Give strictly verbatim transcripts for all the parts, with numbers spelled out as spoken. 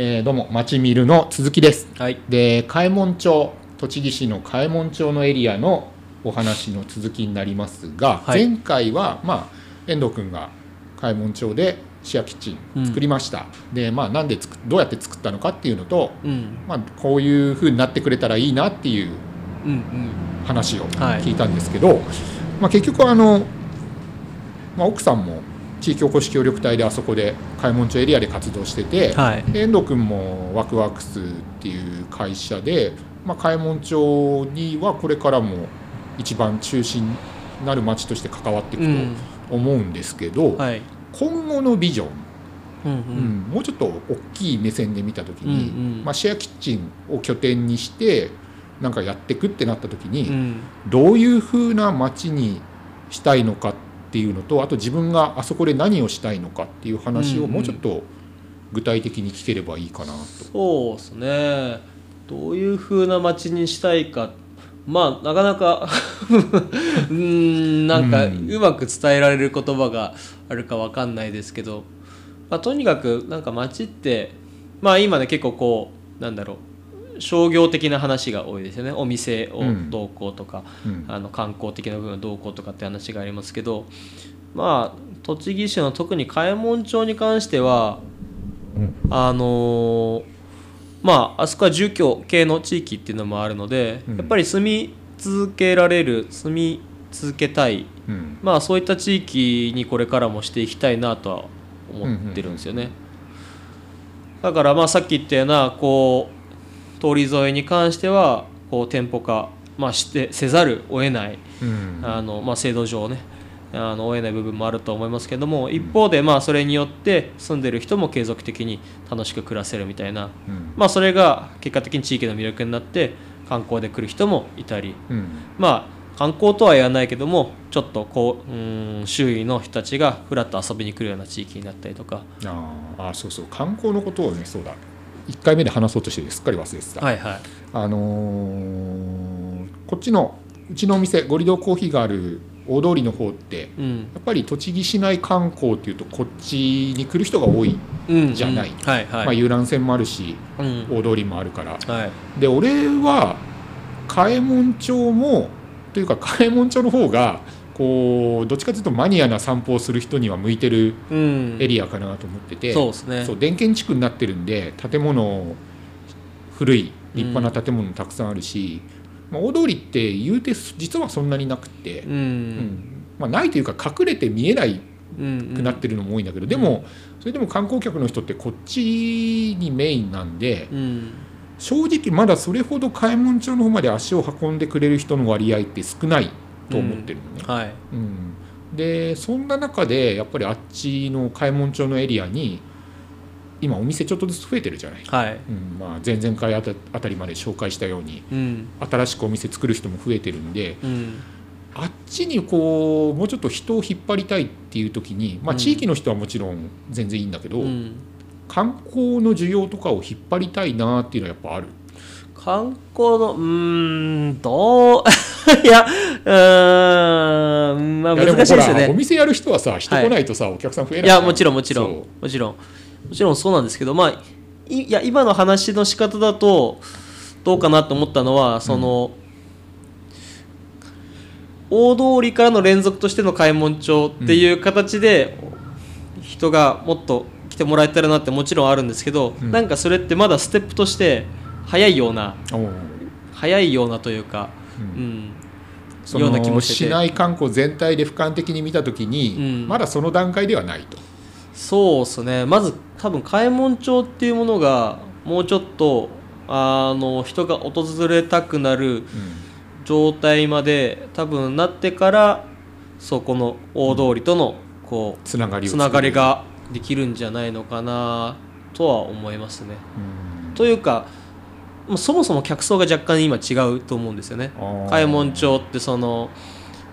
えー、どうも町見るの続きです、はい、で開門町栃木市の開門町のエリアのお話の続きになりますが、はい、前回は、まあ、遠藤くんが開門町でシェアキッチン作りました、うん、で、まあ、なんでどうやって作ったのかっていうのと、うんまあ、こういう風になってくれたらいいなっていう話を聞いたんですけど、うんうんはいまあ、結局あの、まあ、奥さんも地域おこし協力隊であそこで開門町エリアで活動してて、はい、遠藤君もワクワクスっていう会社で、まあ、開門町にはこれからも一番中心になる町として関わっていくと思うんですけど、うんはい、今後のビジョン、うんうんうん、もうちょっと大きい目線で見た時に、うんうんまあ、シェアキッチンを拠点にしてなんかやっていくってなった時に、うん、どういう風な町にしたいのかってっていうのと、あと自分があそこで何をしたいのかっていう話をもうちょっと具体的に聞ければいいかなと、うんうん、そうですね。どういう風な街にしたいか、まあなかなかうーんなんかうまく伝えられる言葉があるか分かんないですけど、まあ、とにかくなんか街ってまあ今ね結構こうなんだろう商業的な話が多いですよね。お店をどうこうとか、うん、あの観光的な部分をどうこうとかって話がありますけど、まあ栃木市の特に開門町に関してはあのー、まああそこは住居系の地域っていうのもあるので、やっぱり住み続けられる住み続けたい、うん、まあそういった地域にこれからもしていきたいなとは思ってるんですよね、うんうんうん、だからまあさっき言ったようなこう通り沿いに関してはこう店舗化、まあ、してせざるを得ない、うんあのまあ、制度上ねあの得ない部分もあると思いますけども、一方でまあそれによって住んでる人も継続的に楽しく暮らせるみたいな、うんまあ、それが結果的に地域の魅力になって観光で来る人もいたり、うん、まあ観光とは言わないけどもちょっとこう、 うーん周囲の人たちがふらっと遊びに来るような地域になったりとか。ああそうそう観光のことをねそうだいっかいめで話そうとしてすっかり忘れてた、はいはいあのー、こっちのうちのお店ゴリドーコーヒーがある大通りの方って、うん、やっぱり栃木市内観光っていうとこっちに来る人が多いじゃない、うんうんはいはいまあ、遊覧船もあるし、うん、大通りもあるから、はい、で俺は開門町もというか開門町の方がこうどっちかというとマニアな散歩をする人には向いてるエリアかなと思ってて、うん、そうですね。そう電圏地区になってるんで建物古い立派な建物たくさんあるし、うんまあ、大通りって言うて実はそんなになくて、うんうんまあ、ないというか隠れて見えないくなってるのも多いんだけど、うんうん、でもそれでも観光客の人ってこっちにメインなんで、うん、正直まだそれほど開門町の方まで足を運んでくれる人の割合って少ないと思ってるのね、うんはいうん、でそんな中でやっぱりあっちの開門町のエリアに今お店ちょっとずつ増えてるじゃない、はいうんまあ、前々回あたりまで紹介したように、うん、新しくお店作る人も増えてるんで、うん、あっちにこうもうちょっと人を引っ張りたいっていう時に、まあ、地域の人はもちろん全然いいんだけど、うん、観光の需要とかを引っ張りたいなっていうのはやっぱある。観光のうーんどういやうーん、まあ、難しいですよね。お店やる人はさ人来ないとさ、はい、お客さん増えない。いやもちろんもちろんもちろんもちろんそうなんですけど、まあいや今の話の仕方だとどうかなと思ったのはその、うん、大通りからの連続としての開門町っていう形で、うん、人がもっと来てもらえたらなってもちろんあるんですけど、うん、なんかそれってまだステップとして早いような早いようなというか、うんうん、その市内観光全体で俯瞰的に見たときに、うん、まだその段階ではないと。そうですね。まず多分開門町っていうものがもうちょっとあの人が訪れたくなる状態まで、うん、多分なってからそこの大通りとのこう、うん、つながりをつながりができるんじゃないのかなとは思いますね、うん、というかそもそも客層が若干今違うと思うんですよね。開門町ってその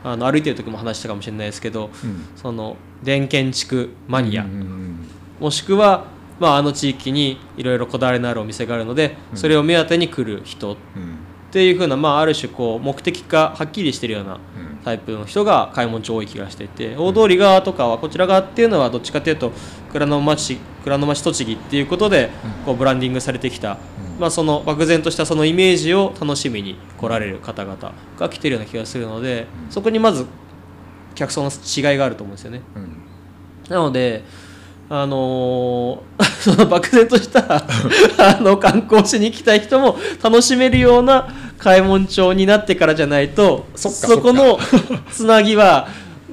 あの歩いてる時も話したかもしれないですけど、うん、その電建地区マニア、うんうんうん、もしくは、まあ、あの地域にいろいろこだわりのあるお店があるので、うん、それを目当てに来る人っていう風な、まあ、ある種こう目的がはっきりしてるようなタイプの人が買い物超多い気がしていて、大通り側とかはこちら側っていうのはどっちかというと蔵の町蔵の町栃木っていうことでこうブランディングされてきた、まあ、その漠然としたそのイメージを楽しみに来られる方々が来てるような気がするので、そこにまず客層の違いがあると思うんですよね。なのであのー、その漠然としたあの観光しに行きたい人も楽しめるような開門町になってからじゃないと そ, そこのつなぎは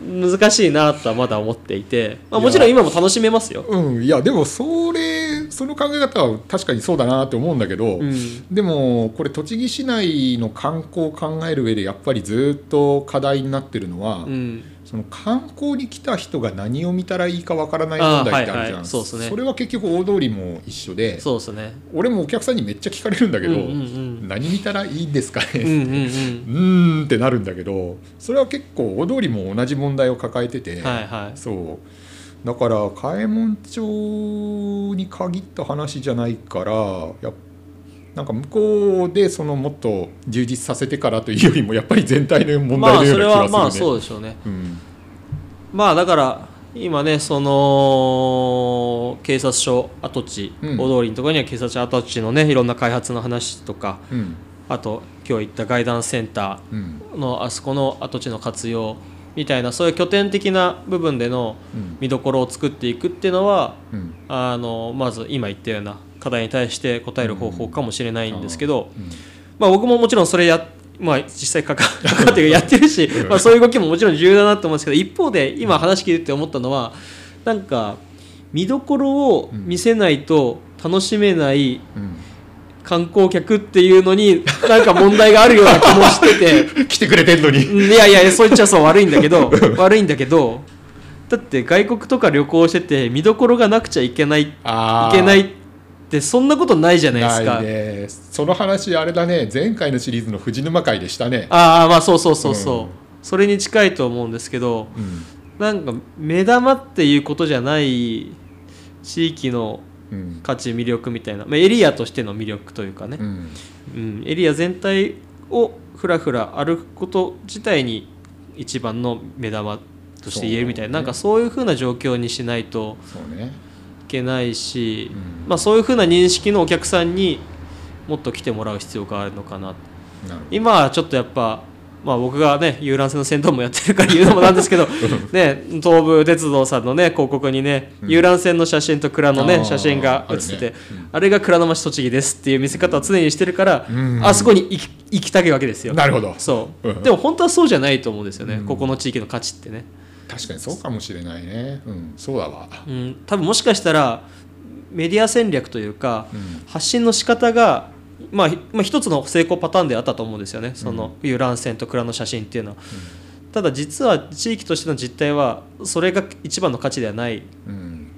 難しいなとはまだ思っていて、まあ、もちろん今も楽しめますよ。うん、いやでもそれその考え方は確かにそうだなって思うんだけど、うん、でもこれ栃木市内の観光を考える上でやっぱりずっと課題になってるのは、うん、その観光に来た人が何を見たらいいかわからない問題ってあるじゃん。それは結局大通りも一緒で、そうですね、俺もお客さんにめっちゃ聞かれるんだけど、うんうんうん、何見たらいいですかねうんうん、うん、うーんってなるんだけど、それは結構大通りも同じ問題問題を抱えてて、はいはい、そうだから開門町に限った話じゃないから、やなんか向こうでそのもっと充実させてからというよりもやっぱり全体の問題のような気がするね。まあそれはまあそうでしょうね、うん、まあだから今ねその警察署跡地、うん、大通りのところには警察署跡地のねいろんな開発の話とか、うん、あと今日行ったガイダンスセンターのあそこの跡地の活用みたいな、そういう拠点的な部分での見どころを作っていくっていうのは、うん、あのまず今言ったような課題に対して答える方法かもしれないんですけど、うんうん、まあ、僕ももちろんそれや、まあ、実際かかってやってるしまあそういう動きももちろん重要だなと思うんですけど、一方で今話聞いてて思ったのは、なんか見どころを見せないと楽しめない、うんうん、観光客っていうのになんか問題があるような気もしてて来てくれてんのにいやいやそう言っちゃそう悪いんだけど悪いんだけど、だって外国とか旅行してて見どころがなくちゃいけないいけないってそんなことないじゃないですか。ないね。その話あれだね、前回のシリーズの藤沼会でしたね。ああまあそうそうそうそう、うん、それに近いと思うんですけど、うん、なんか目玉っていうことじゃない地域の価値魅力みたいな、まあ、エリアとしての魅力というかね、うんうん、エリア全体をふらふら歩くこと自体に一番の目玉として言えるみたいな、ね、なんかそういう風な状況にしないといけないし、そうね、うん、まあ、そういう風な認識のお客さんにもっと来てもらう必要があるのかな。なるほど。今はちょっとやっぱまあ、僕がね遊覧船の船頭もやってるから言うのもなんですけどね、東武鉄道さんのね広告にね遊覧船の写真と蔵のね写真が写ってて、あれが蔵の町栃木ですっていう見せ方を常にしてるから、あそこに行きたいわけですよ。なるほど。そうでも本当はそうじゃないと思うんですよね、ここの地域の価値ってね。確かにそうかもしれないね。うんそうだわ。うん多分もしかしたらメディア戦略というか発信の仕方がまあまあ、一つの成功パターンであったと思うんですよね、その遊覧船と蔵の写真っていうのは、うん、ただ実は地域としての実態はそれが一番の価値ではない、うん、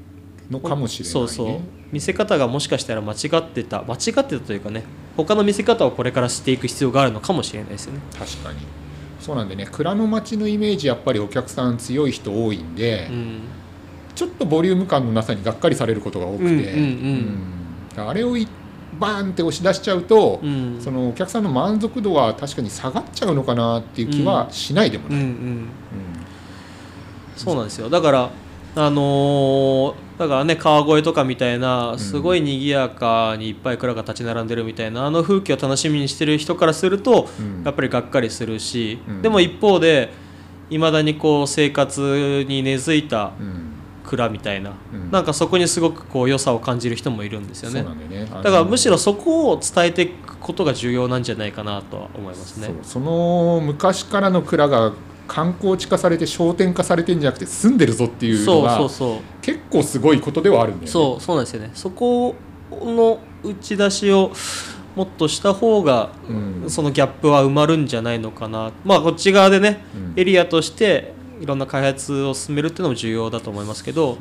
のかもしれないね。そうそう、見せ方がもしかしたら間違ってた間違ってたというかね、他の見せ方をこれからしていく必要があるのかもしれないですよね。確かにそうなんでね、蔵の町のイメージやっぱりお客さん強い人多いんで、うん、ちょっとボリューム感のなさにがっかりされることが多くて、うんうんうんうん、あれを言ってバーンって押し出しちゃうと、うん、そのお客さんの満足度は確かに下がっちゃうのかなっていう気はしないでもない、うんうんうんうん、そうなんですよ。だから、あのー、だからね川越とかみたいなすごい賑やかにいっぱい蔵が立ち並んでるみたいなあの風景を楽しみにしてる人からすると、うん、やっぱりがっかりするし、うん、でも一方で未だにこう生活に根付いた、うん、蔵みたいな、うん、なんかそこにすごくこう良さを感じる人もいるんですよね。そうなんだよね。だからむしろそこを伝えていくことが重要なんじゃないかなとは思いますね。 そう、その昔からの蔵が観光地化されて商店化されてんじゃなくて住んでるぞっていうのがそうそうそう結構すごいことではあるんだよね。そう、そうなんですよね。そこの打ち出しをもっとした方が、うん、そのギャップは埋まるんじゃないのかな。まあこっち側でね、うん、エリアとしていろんな開発を進めるっていうのも重要だと思いますけど、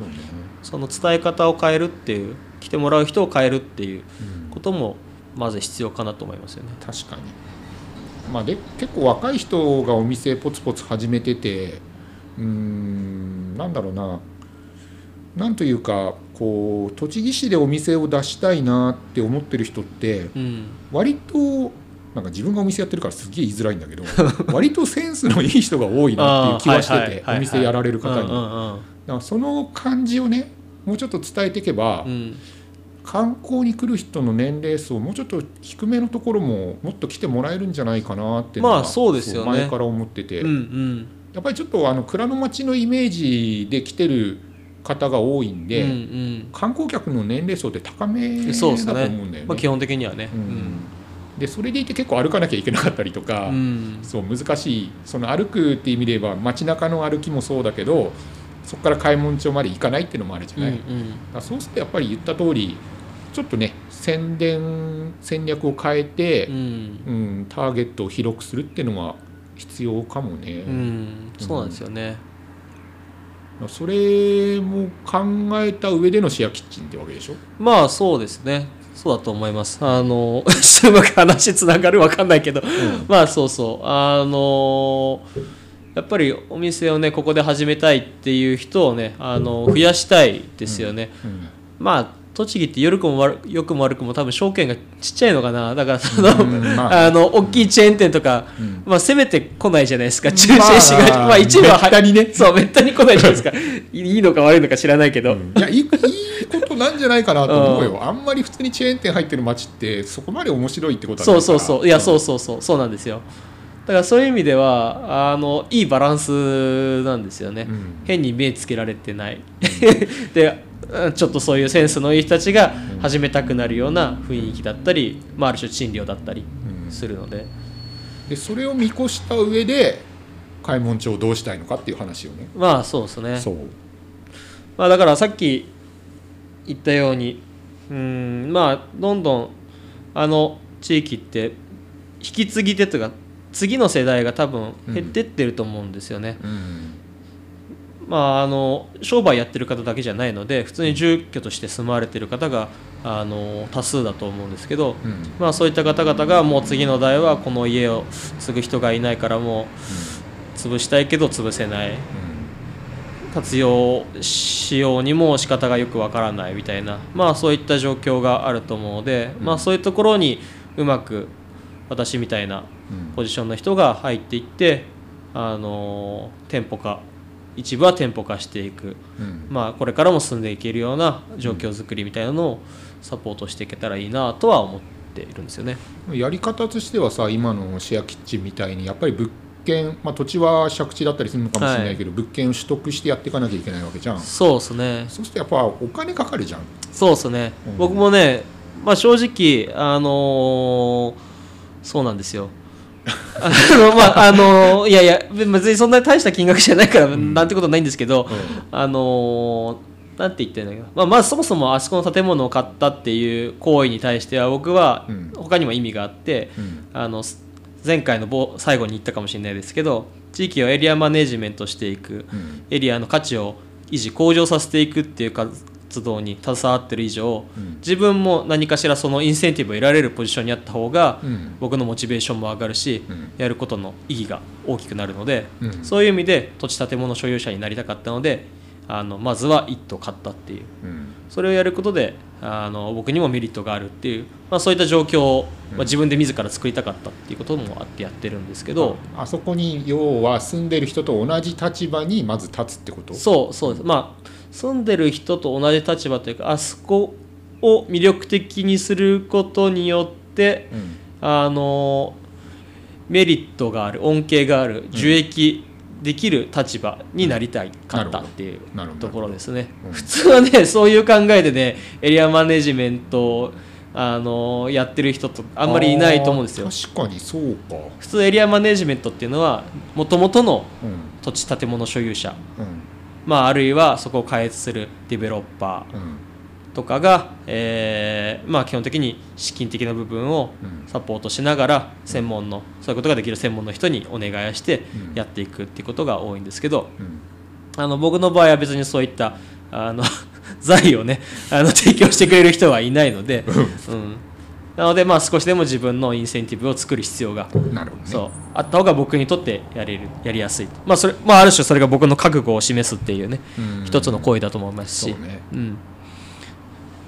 その伝え方を変えるっていう、来てもらう人を変えるっていうこともまず必要かなと思いますよね。確かに、まあ、で結構若い人がお店ポツポツ始めてて、うーんなんだろうな、なんというかこう栃木市でお店を出したいなって思ってる人って、うん、割となんか自分がお店やってるからすげえ言いづらいんだけど割とセンスのいい人が多いなっていう気はしてて、お店やられる方にだからその感じをねもうちょっと伝えていけば、うん、観光に来る人の年齢層もうちょっと低めのところももっと来てもらえるんじゃないかなっていうのは、まあそうですよね、前から思ってて、うんうん、やっぱりちょっとあの蔵の町のイメージで来てる方が多いんで、うんうん、観光客の年齢層って高めだと思うんだよ ね, ね、まあ、基本的にはね、うんうんでそれでいて結構歩かなきゃいけなかったりとか、うん、そう難しいその歩くっていう意味で言えば街中の歩きもそうだけどそこから開門町まで行かないっていうのもあるじゃない、うんうん、だからそうするとやっぱり言った通りちょっとね宣伝戦略を変えて、うんうん、ターゲットを広くするっていうのが必要かもね、うん、そうなんですよね、うん、それも考えた上でのシェアキッチンってわけでしょ。まあそうですね、そうだと思います。あのうまく話つながるわかんないけど、うん、まあそうそうあのやっぱりお店をねここで始めたいっていう人をねあの増やしたいですよね、うんうん、まあ栃木ってよくも悪くも悪くも多分商圏がちっちゃいのかな、だからその、うんまあ、あの大きいチェーン店とか、うんまあ、攻めてこないじゃないですか、中心市街地、まあ、一部はめったにねそうめったに来ないじゃないですかいいのか悪いのか知らないけど、うん、いやいいことなんじゃないかなと思うよ、うん、あんまり普通にチェーン店入ってる街ってそこまで面白いってことはないから、そうそうそういや、うん、そうそうそうそうなんですよ。だからそういう意味ではあのいいバランスなんですよね、うん、変に目つけられてないでちょっとそういうセンスのいい人たちが始めたくなるような雰囲気だったり、まあ、ある種賃料だったりするので、うん、でそれを見越した上で開門町をどうしたいのかっていう話をね、まあそうですね、そう、まあ、だからさっき言ったようにうーん、まあ、どんどんあの地域って引き継ぎ手とか次の世代が多分減ってってると思うんですよね、うんうんまあ、あの商売やってる方だけじゃないので普通に住居として住まわれてる方があの多数だと思うんですけど、うんまあ、そういった方々がもう次の代はこの家を継ぐ人がいないからもう潰したいけど潰せない、うん、活用しようにも仕方がよくわからないみたいな、まあ、そういった状況があると思うので、うんまあ、そういうところにうまく私みたいなポジションの人が入っていって、うん、あの店舗化一部は店舗化していく、うんまあ、これからも進んでいけるような状況づくりみたいなのをサポートしていけたらいいなとは思っているんですよね。やり方としてはさ今のシェアキッチンみたいにやっぱり物件、まあ、土地は借地だったりするのかもしれないけど、はい、物件を取得してやっていかなきゃいけないわけじゃん。そうですね。そうするとやっぱお金かかるじゃん。そうですね、うん、僕もね、まあ、正直、あのー、そうなんですよあのまああのいやいや別にそんなに大した金額じゃないから、うん、なんてことないんですけど、うん、あのなんて言ってんだけど、まあ、まずそもそもあそこの建物を買ったっていう行為に対しては僕は他にも意味があって、うん、あの前回の最後に言ったかもしれないですけど地域をエリアマネジメントしていく、うん、エリアの価値を維持向上させていくっていう活動に携わってる以上、うん、自分も何かしらそのインセンティブを得られるポジションにあった方が、うん、僕のモチベーションも上がるし、うん、やることの意義が大きくなるので、うん、そういう意味で土地建物所有者になりたかったのであのまずはいっとう買ったっていう、うん、それをやることであの僕にもメリットがあるっていう、まあ、そういった状況を、まあ、自分で自ら作りたかったっていうこともあってやってるんですけど、うん、あ, あそこに要は住んでる人と同じ立場にまず立つってこと？そうそうです、まあ住んでる人と同じ立場というかあそこを魅力的にすることによって、うん、あのメリットがある恩恵がある受益できる立場になりたいかったっていうところですね、うん、普通はねそういう考えでねエリアマネジメントをあのやってる人とあんまりいないと思うんですよ。確かにそうか。普通エリアマネジメントっていうのはもともとの土地建物所有者、うんうんまあ、あるいはそこを開発するディベロッパーとかが、うんえーまあ、基本的に資金的な部分をサポートしながら専門の、うん、そういうことができる専門の人にお願いをしてやっていくっていうことが多いんですけど、うん、あの僕の場合は別にそういったあの財をねあの提供してくれる人はいないので、うん、なのでまあ少しでも自分のインセンティブを作る必要がなるほど、ね、そうあった方が僕にとってやれるやりやすい、まあそれまあ、ある種それが僕の覚悟を示すっていうね、うん、一つの行為だと思いますし そうね、うん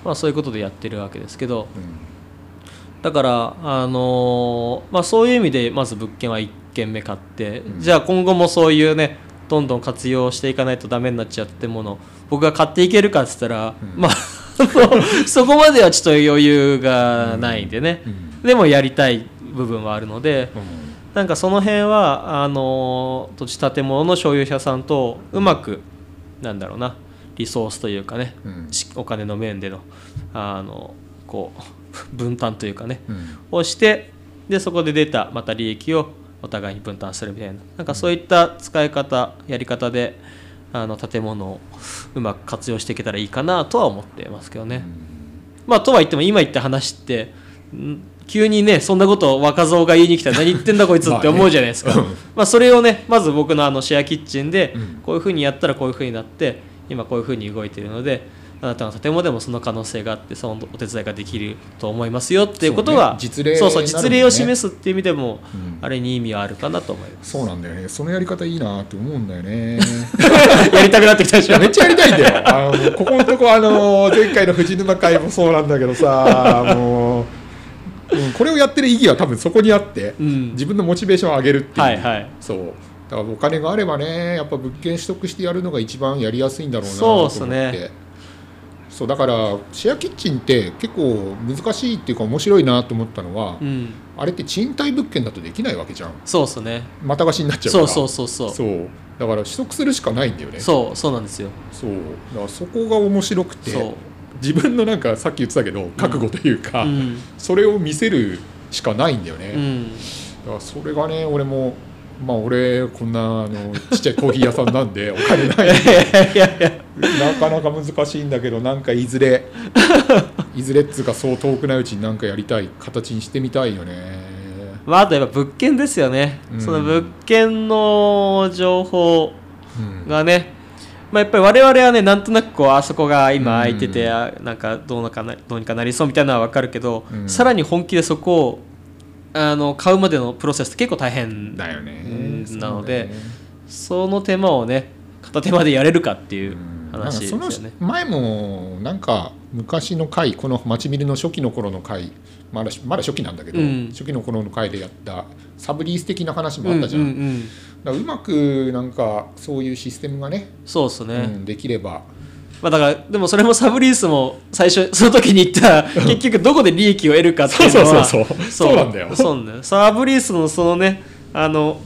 まあ、そういうことでやってるわけですけど、うん、だから、あのーまあ、そういう意味でまず物件はいっけんめ買って、うん、じゃあ今後もそういうねどんどん活用していかないとダメになっちゃってもの僕が買っていけるかっつったら、うん、まあそこまではちょっと余裕がないんでね、うんうん、でもやりたい部分はあるので、うん、なんかその辺はあのー、土地建物の所有者さんとうまく、うん、なんだろうなリソースというかね、うん、お金の面での、あのー、こう分担というかね、うん、をしてでそこで出たまた利益をお互いに分担するみたいな、なんかそういった使い方やり方であの建物をうまく活用していけたらいいかなとは思ってますけどね、うん、まあとは言っても今言った話って急にねそんなことを若造が言いに来たら何言ってんだこいつって思うじゃないですかまあ、ねうんまあ、それをねまず僕のあのシェアキッチンでこういうふうにやったらこういうふうになって今こういうふうに動いているのであなたの建物でもその可能性があってそのお手伝いができると思いますよっていうことがそうね、実例になるもんね。そうそう実例を示すっていう意味でも、うん、あれに意味はあるかなと思います。そうなんだよね、そのやり方いいなって思うんだよねやりたくなってきたでしょ。めっちゃやりたいんだよあのここのとこあの前回の藤沼会もそうなんだけどさもううん、これをやってる意義は多分そこにあって、うん、自分のモチベーションを上げるっていう、はいはい、そうだからお金があればねやっぱ物件取得してやるのが一番やりやすいんだろうなと思って。そうですね、そうだからシェアキッチンって結構難しいっていうか面白いなと思ったのは、うん、あれって賃貸物件だとできないわけじゃん。そうですね、また貸しになっちゃうから。そうそうそうそうそうだから取得するしかないんだよね。そうそうなんですよ。そうだからそこが面白くて自分のなんかさっき言ってたけど覚悟というか、うんうん、それを見せるしかないんだよね、うん、だからそれがね俺もまあ俺こんなあのちっちゃいコーヒー屋さんなんでお金ないなかなか難しいんだけどなんかいずれいずれっつうかそう遠くないうちになんかやりたい形にしてみたいよね。まああとやっぱ物件ですよね、うん、その物件の情報がね、うんまあ、やっぱり我々はねなんとなくこうあそこが今空いてて、うん、なんかどうかなどうにかなりそうみたいなのは分かるけど、うん、さらに本気でそこをあの買うまでのプロセスって結構大変だよね。なので そ, その手間をね片手間でやれるかっていう話ですよね。その前もなんか昔の回この町ビルの初期の頃の回まだまだ初期なんだけど、うん、初期の頃の回でやったサブリース的な話もあったじゃん、うんうんうん、だからうまくなんかそういうシステムがねそうですね、うん、できればまあ、だからでもそれもサブリースも最初その時に言った結局どこで利益を得るかっていうのはそうそうそうそうそうなんだよ。そうなんだよサブリースのそのねあの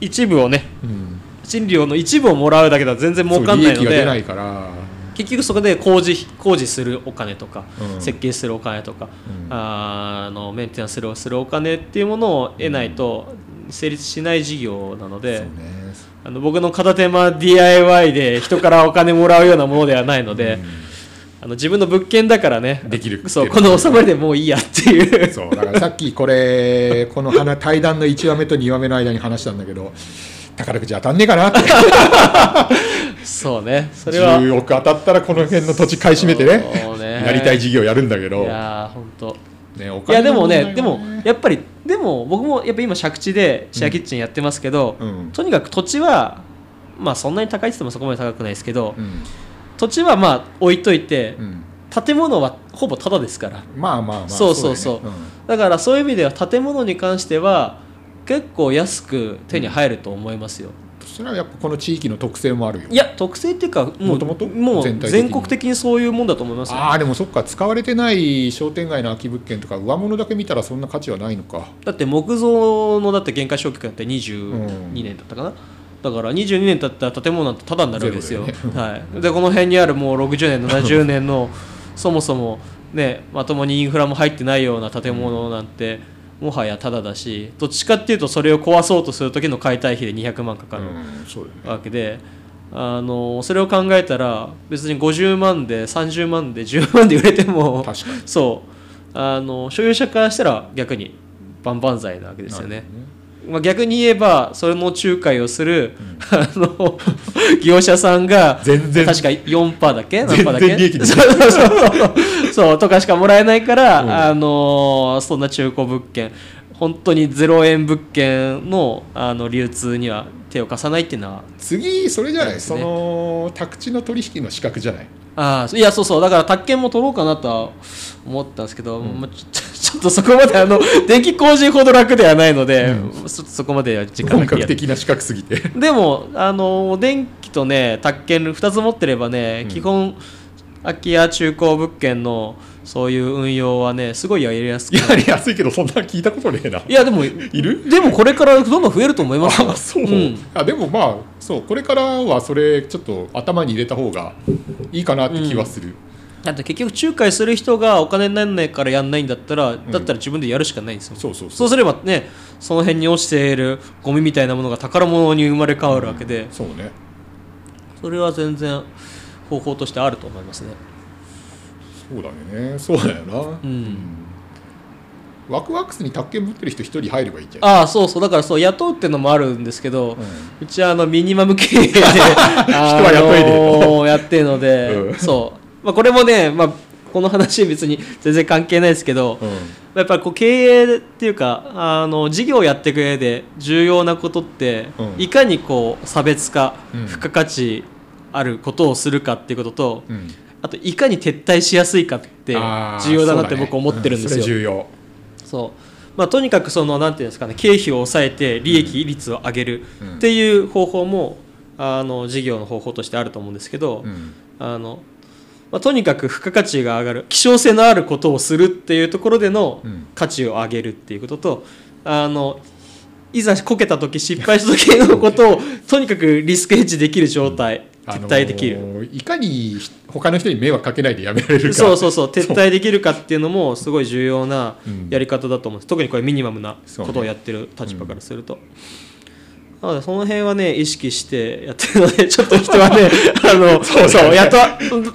一部をね、うん、賃料の一部をもらうだけでは全然儲かんないので利益が出ないから結局そこで工事工事するお金とか、うん、設計するお金とか、うん、あのメンテナンスをするお金っていうものを得ないと成立しない事業なので、うんそうねあの僕の片手間 ディーアイワイ で人からお金もらうようなものではないので、うん、あの自分の物件だからねできるそうこの収まりでもういいやっていうそうだからさっきこれこの話対談のいちわめとにわめの間に話したんだけど宝くじ当たんねえかなってそうねそれはじゅうおく当たったらこの辺の土地買い占めて ね, ねやりたい事業やるんだけどいや本当ね、お金いやでもね、でもやっぱりでも僕もやっぱ今借地でシェアキッチンやってますけど、うんうん、とにかく土地はまあそんなに高いって言ってもそこまで高くないですけど、うん、土地はまあ置いといて、うん、建物はほぼタダですからまあまあまあそうそうそう、そうだよね、うん、だからそういう意味では建物に関しては結構安く手に入ると思いますよ、うん、それはやっぱこの地域の特性もあるよ。いや特性っていうかもう、もともと全国的にそういうもんだと思いますね。ああでもそっか使われてない商店街の空き物件とか上物だけ見たらそんな価値はないのか。だって木造のだって限界償却だってにじゅうにねんだったかな、うん、だからにじゅうにねん経ったら建物なんてタダになるわけですよ、ねはい、でこの辺にあるもうろくじゅうねんななじゅうねんのそもそもねまともにインフラも入ってないような建物なんて、うんもはやタダだしどっちかっていうとそれを壊そうとする時の解体費でにひゃくまんかかるわけで、うん、そうだよね、あのそれを考えたら別にごじゅうまんでさんじゅうまんでじゅうまんで売れても確かにそうあの所有者からしたら逆に万々歳なわけですよね。まあ、逆に言えばそれの仲介をする、うん、あの業者さんが全然確か よんパーセント だけ何パーだけそうそうそうそうとかしかもらえないから、うん、あのそんな中古物件本当にゼロえん物件 の, あの流通には手を貸さないっていうのは、ね、次それじゃない、ね、その宅地の取引の資格じゃない。ああいやそうそうだから宅建も取ろうかなとは思ったんですけど、うんまあ、ちょっとょっとそこまであの電気工事ほど楽ではないので、うん、そ, そこまでは時間が本格的な資格すぎてでもあの電気とね宅建ふたつ持ってればね、うん、基本空き家中古物件のそういう運用はねすごいやりやすくやりやすいけどそんな聞いたことねえな。いやでもいる？でもこれからどんどん増えると思いますよ。あそう、うん、あでもまあそうこれからはそれちょっと頭に入れた方がいいかなって気はする。だって結局仲介する人がお金にならないからやんないんだったら、うん、だったら自分でやるしかないんですよ。そうそうそう。そうすればねその辺に落ちているゴミみたいなものが宝物に生まれ変わるわけで、うん、そうね。それは全然方法としてあると思いますね。そうだね、そうだよな、うんうん、ワクワクスに宅建持ってる人一人入ればいいじゃん。ああそうそう、だからそう雇うっていうのもあるんですけど、うん、うちはあのミニマム経営で人は雇いでやってるので、うんそうまあ、これもね、まあ、この話別に全然関係ないですけど、うん、やっぱりこう経営っていうかあの事業をやっていく上で重要なことって、うん、いかにこう差別化、うん、付加価値あることをするかっていうことと、うんあといかに撤退しやすいかって重要だなって僕思ってるんですよ。そうだね。うん、それ重要。そう、まあ、とにかくそのなんていうんですかね経費を抑えて利益率を上げるっていう方法も、うん、あの事業の方法としてあると思うんですけど、うんあのまあ、とにかく付加価値が上がる希少性のあることをするっていうところでの価値を上げるっていうこととあのいざこけた時失敗した時のことをとにかくリスクヘッジできる状態、うんあのー、撤退できるいかに他の人に迷惑かけないでやめられるかそうそうそう撤退できるかっていうのもすごい重要なやり方だと思うんです、うん、特にこれミニマムなことをやってる立場からすると、ねうん、なのでその辺はね意識してやってるのでちょっと人はねあのそうそうやっと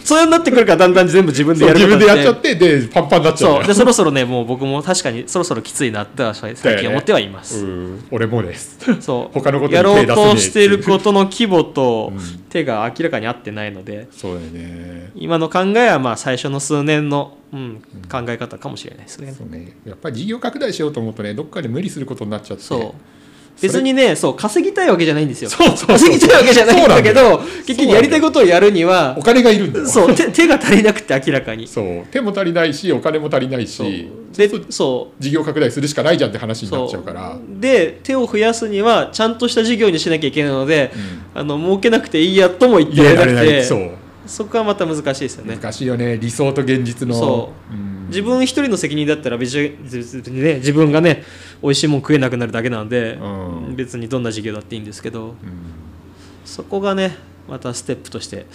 そうになってくるからだんだん全部自分でやることになって自分でやっちゃってでパンパンになっちゃうそうでそろそろねもう僕も確かにそろそろきついなって最近思ってはいます、ね、うん俺もですそう他のことに手出すねやろうとしていることの規模と、うん手が明らかに合ってないのでそうだよね今の考えはまあ最初の数年の、うんうん、考え方かもしれないですね。そうねやっぱり事業拡大しようと思うとねどっかで無理することになっちゃってそう別にねそう稼ぎたいわけじゃないんですよ。そうそうそう稼ぎたいわけじゃないんだけどだ結局やりたいことをやるにはお金がいるんだよそう 手, 手が足りなくて明らかにそう手も足りないしお金も足りないしでそう事業拡大するしかないじゃんって話になっちゃうからで手を増やすにはちゃんとした事業にしなきゃいけないので、うん、あの儲けなくていいやとも言ってられなくて そ, そこはまた難しいですよね。難しいよね理想と現実のそう、うん自分一人の責任だったら別に、ね、自分がね美味しいもん食えなくなるだけなんで、うん、別にどんな事業だっていいんですけど、うん、そこがねまたステップとして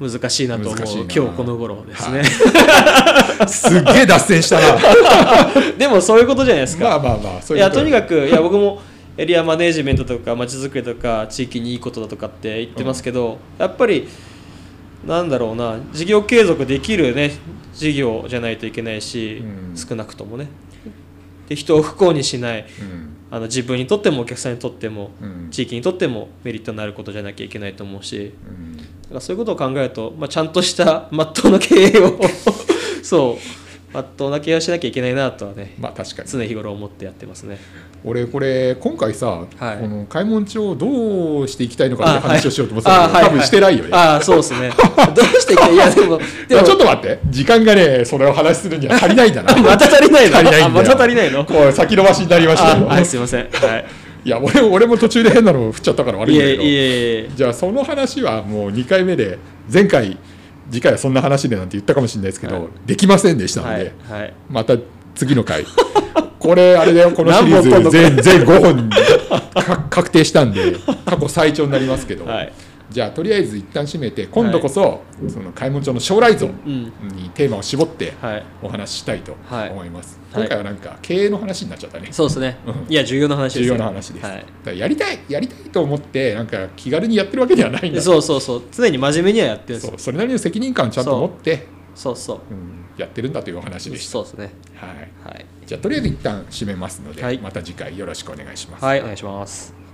難しいなと思う今日この頃ですね、はい、すっげえ脱線したなでもそういうことじゃないですか。まあまあまあそういうこと。いやとにかくいや僕もエリアマネジメントとか街づくりとか地域にいいことだとかって言ってますけど、うん、やっぱりなんだろうな事業継続できるね事業じゃないといけないし、うん、少なくともねで人を不幸にしない、うん、あの自分にとってもお客さんにとっても、うん、地域にとってもメリットになることじゃなきゃいけないと思うし、うん、だからそういうことを考えると、まあ、ちゃんとしたまっとうな経営をそうまっとうな経営をしなきゃいけないなとはね、まあ、確かに常日頃思ってやってますね。俺これ今回さ、はい、この開門町をどうしていきたいのかって話をしようと思ってたけど、はい、多分してないよね。ああそうですねどうしていきたいいやでもでもちょっと待って時間がねそれを話するには足りないんだなまた足りないの足りないんだよまた足りないのこう先延ばしになりましたよ。はいすいません、はい、いや 俺, 俺も途中で変なの振っちゃったから悪いんだけどいえいえじゃあその話はもうにかいめで前回次回はそんな話でなんて言ったかもしれないですけど、はい、できませんでしたので、はいはい、また次の回これあれだよこのシリーズ全全ごほん確定したんで過去最長になりますけど、はい、じゃあとりあえず一旦締めて今度こそ、はい、その開門町の将来像にテーマを絞ってお話ししたいと思います、はいはい、今回はなんか経営の話になっちゃったね。そうですね、うん、いや重要な話です、ね、重要な話です、はい、だからやりたいやりたいと思ってなんか気軽にやってるわけではないんだ。そうそうそう常に真面目にはやってるんです。 そうそれなりの責任感をちゃんと持ってそうそう、うん、やってるんだというお話でした。そうですね、はいはい、じゃあとりあえず一旦締めますので、はい、また次回よろしくお願いします。はいお願いします。